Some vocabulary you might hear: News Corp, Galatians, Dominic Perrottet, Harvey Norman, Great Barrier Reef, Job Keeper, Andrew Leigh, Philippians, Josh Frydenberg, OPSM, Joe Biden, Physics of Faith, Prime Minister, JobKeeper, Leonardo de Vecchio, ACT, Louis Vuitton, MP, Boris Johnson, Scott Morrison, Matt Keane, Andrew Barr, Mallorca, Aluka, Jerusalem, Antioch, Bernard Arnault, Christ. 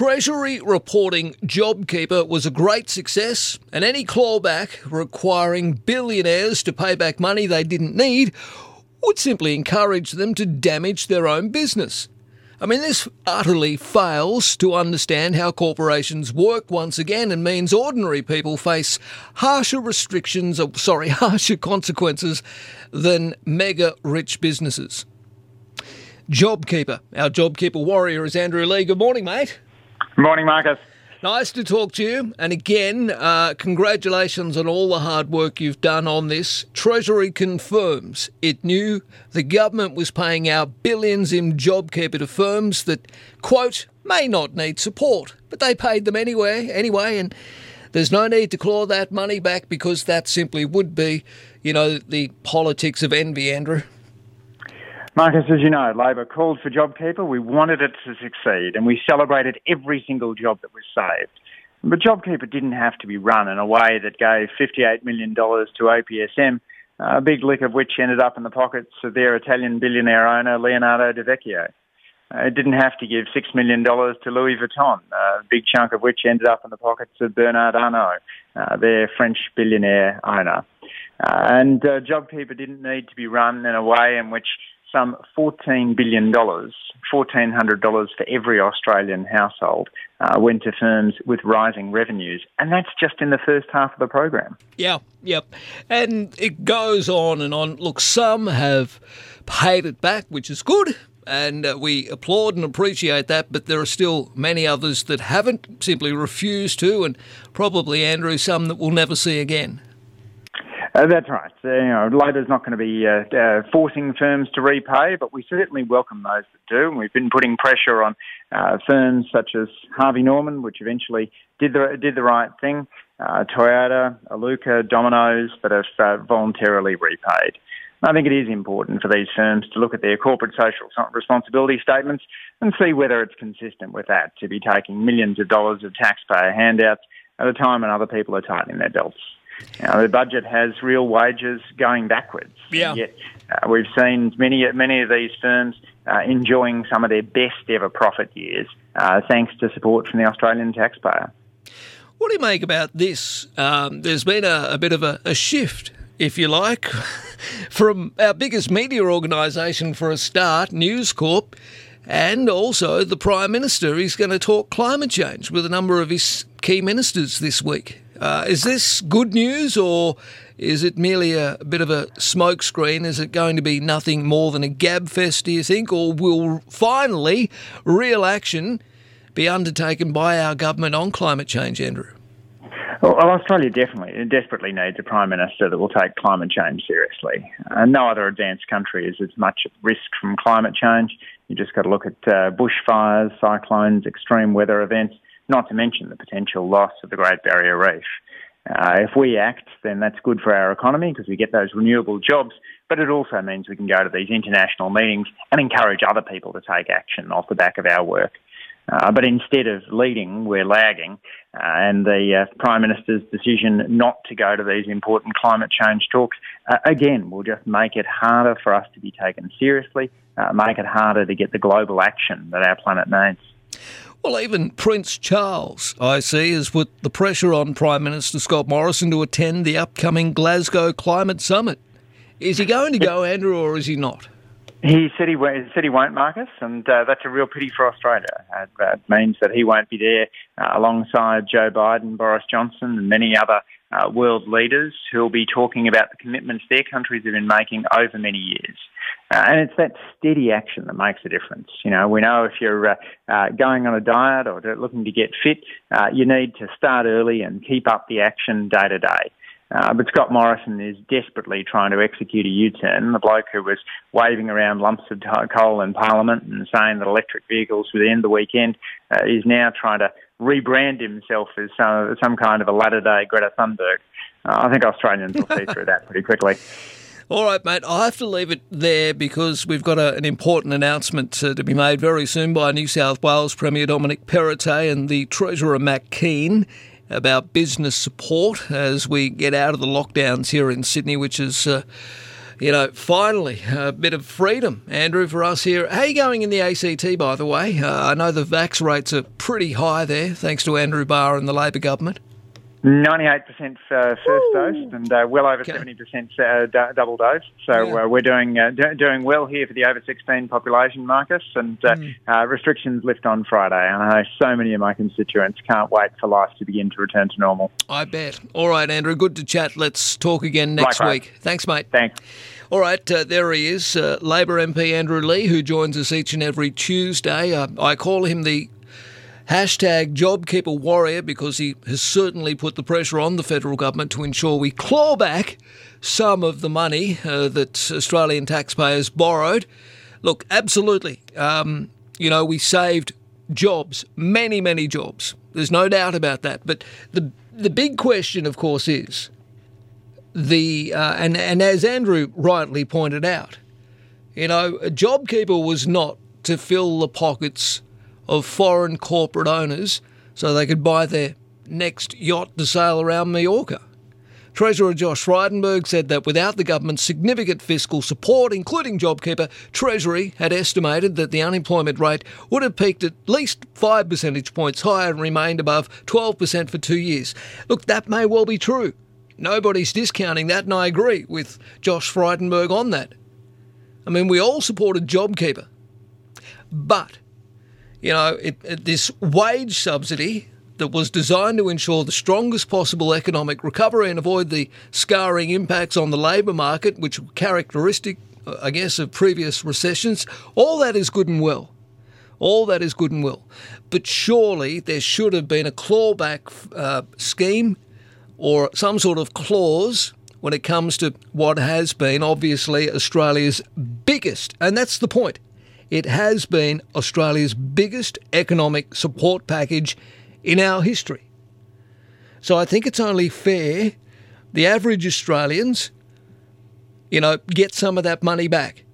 Treasury reporting Job Keeper was a great success, and any clawback requiring billionaires to pay back money they didn't need would simply encourage them to damage their own business. I mean, this utterly fails to understand how corporations work once again and means ordinary people face harsher consequences than mega-rich businesses. JobKeeper. Our JobKeeper warrior is Andrew Leigh. Good morning, mate. Good morning, Marcus. Nice to talk to you. And again, congratulations on all the hard work you've done on this. Treasury confirms it knew the government was paying out billions in JobKeeper to firms that, quote, may not need support. But they paid them anyway, and there's no need to claw that money back because that simply would be, the politics of envy, Andrew. Marcus, as you know, Labor called for JobKeeper. We wanted it to succeed, and we celebrated every single job that was saved. But JobKeeper didn't have to be run in a way that gave $58 million to OPSM, a big lick of which ended up in the pockets of their Italian billionaire owner, Leonardo de Vecchio. It didn't have to give $6 million to Louis Vuitton, a big chunk of which ended up in the pockets of Bernard Arnault, their French billionaire owner. And JobKeeper didn't need to be run in a way in which some $14 billion, $1,400 for every Australian household, went to firms with rising revenues. And that's just in the first half of the program. Yeah. And it goes on and on. Look, some have paid it back, which is good. And we applaud and appreciate that. But there are still many others that haven't, simply refused to, and probably, Andrew, some that we'll never see again. That's right. Labor's not going to be forcing firms to repay, but we certainly welcome those that do. And we've been putting pressure on firms such as Harvey Norman, which eventually did the right thing, Toyota, Aluka, Domino's, that have voluntarily repaid. And I think it is important for these firms to look at their corporate social responsibility statements and see whether it's consistent with that, to be taking millions of dollars of taxpayer handouts at a time when other people are tightening their belts. The budget has real wages going backwards. Yeah. Yet we've seen many of these firms enjoying some of their best ever profit years, thanks to support from the Australian taxpayer. What do you make about this? There's been a bit of a shift, if you like, from our biggest media organisation for a start, News Corp, and also the Prime Minister. He's going to talk climate change with a number of his key ministers this week. Is this good news, or is it merely a bit of a smokescreen? Is it going to be nothing more than a gab fest, do you think? Or will finally real action be undertaken by our government on climate change, Andrew? Well, Australia desperately needs a Prime Minister that will take climate change seriously. No other advanced country is as much at risk from climate change. You just got to look at bushfires, cyclones, extreme weather events, not to mention the potential loss of the Great Barrier Reef. If we act, then that's good for our economy because we get those renewable jobs, but it also means we can go to these international meetings and encourage other people to take action off the back of our work. But instead of leading, we're lagging, and the Prime Minister's decision not to go to these important climate change talks, again, will just make it harder for us to be taken seriously, make it harder to get the global action that our planet needs. Well, even Prince Charles, I see, is with the pressure on Prime Minister Scott Morrison to attend the upcoming Glasgow Climate Summit. Is he going to go, Andrew, or is he not? He said he won't, Marcus, and that's a real pity for Australia. It means that he won't be there alongside Joe Biden, Boris Johnson and many other world leaders who will be talking about the commitments their countries have been making over many years. And it's that steady action that makes a difference. We know if you're going on a diet or looking to get fit, you need to start early and keep up the action day to day. But Scott Morrison is desperately trying to execute a U-turn. The bloke who was waving around lumps of coal in Parliament and saying that electric vehicles would end the weekend is now trying to rebrand himself as some kind of a latter-day Greta Thunberg. I think Australians will see through that pretty quickly. All right, mate, I have to leave it there because we've got an important announcement to be made very soon by New South Wales Premier Dominic Perrottet and the Treasurer Matt Keane about business support as we get out of the lockdowns here in Sydney, which is you know, finally a bit of freedom, Andrew, for us here. How are you going in the ACT, by the way? I know the vax rates are pretty high there, thanks to Andrew Barr and the Labor government. 98% first dose and well over 70% double dose. So we're doing well here for the over 16 population, Marcus. And restrictions lift on Friday. I know so many of my constituents can't wait for life to begin to return to normal. I bet. All right, Andrew. Good to chat. Let's talk again next week. Thanks, mate. Thanks. All right, there he is, Labor MP Andrew Leigh, who joins us each and every Tuesday. I call him the hashtag Job Keeper warrior because he has certainly put the pressure on the federal government to ensure we claw back some of the money that Australian taxpayers borrowed. Look, absolutely, you know, we saved jobs, many, many jobs. There's no doubt about that. But the big question, of course, is the and as Andrew rightly pointed out, you know, Job Keeper was not to fill the pockets of foreign corporate owners so they could buy their next yacht to sail around Mallorca. Treasurer Josh Frydenberg said that without the government's significant fiscal support, including JobKeeper, Treasury had estimated that the unemployment rate would have peaked at least 5 percentage points higher and remained above 12% for 2 years. Look, that may well be true. Nobody's discounting that, and I agree with Josh Frydenberg on that. I mean, we all supported JobKeeper. But you know, this wage subsidy that was designed to ensure the strongest possible economic recovery and avoid the scarring impacts on the labour market, which were characteristic, I guess, of previous recessions, all that is good and well. All that is good and well. But surely there should have been a clawback scheme or some sort of clause when it comes to what has been, obviously, Australia's biggest, and that's the point, it has been Australia's biggest economic support package in our history. So I think it's only fair the average Australians, you know, get some of that money back.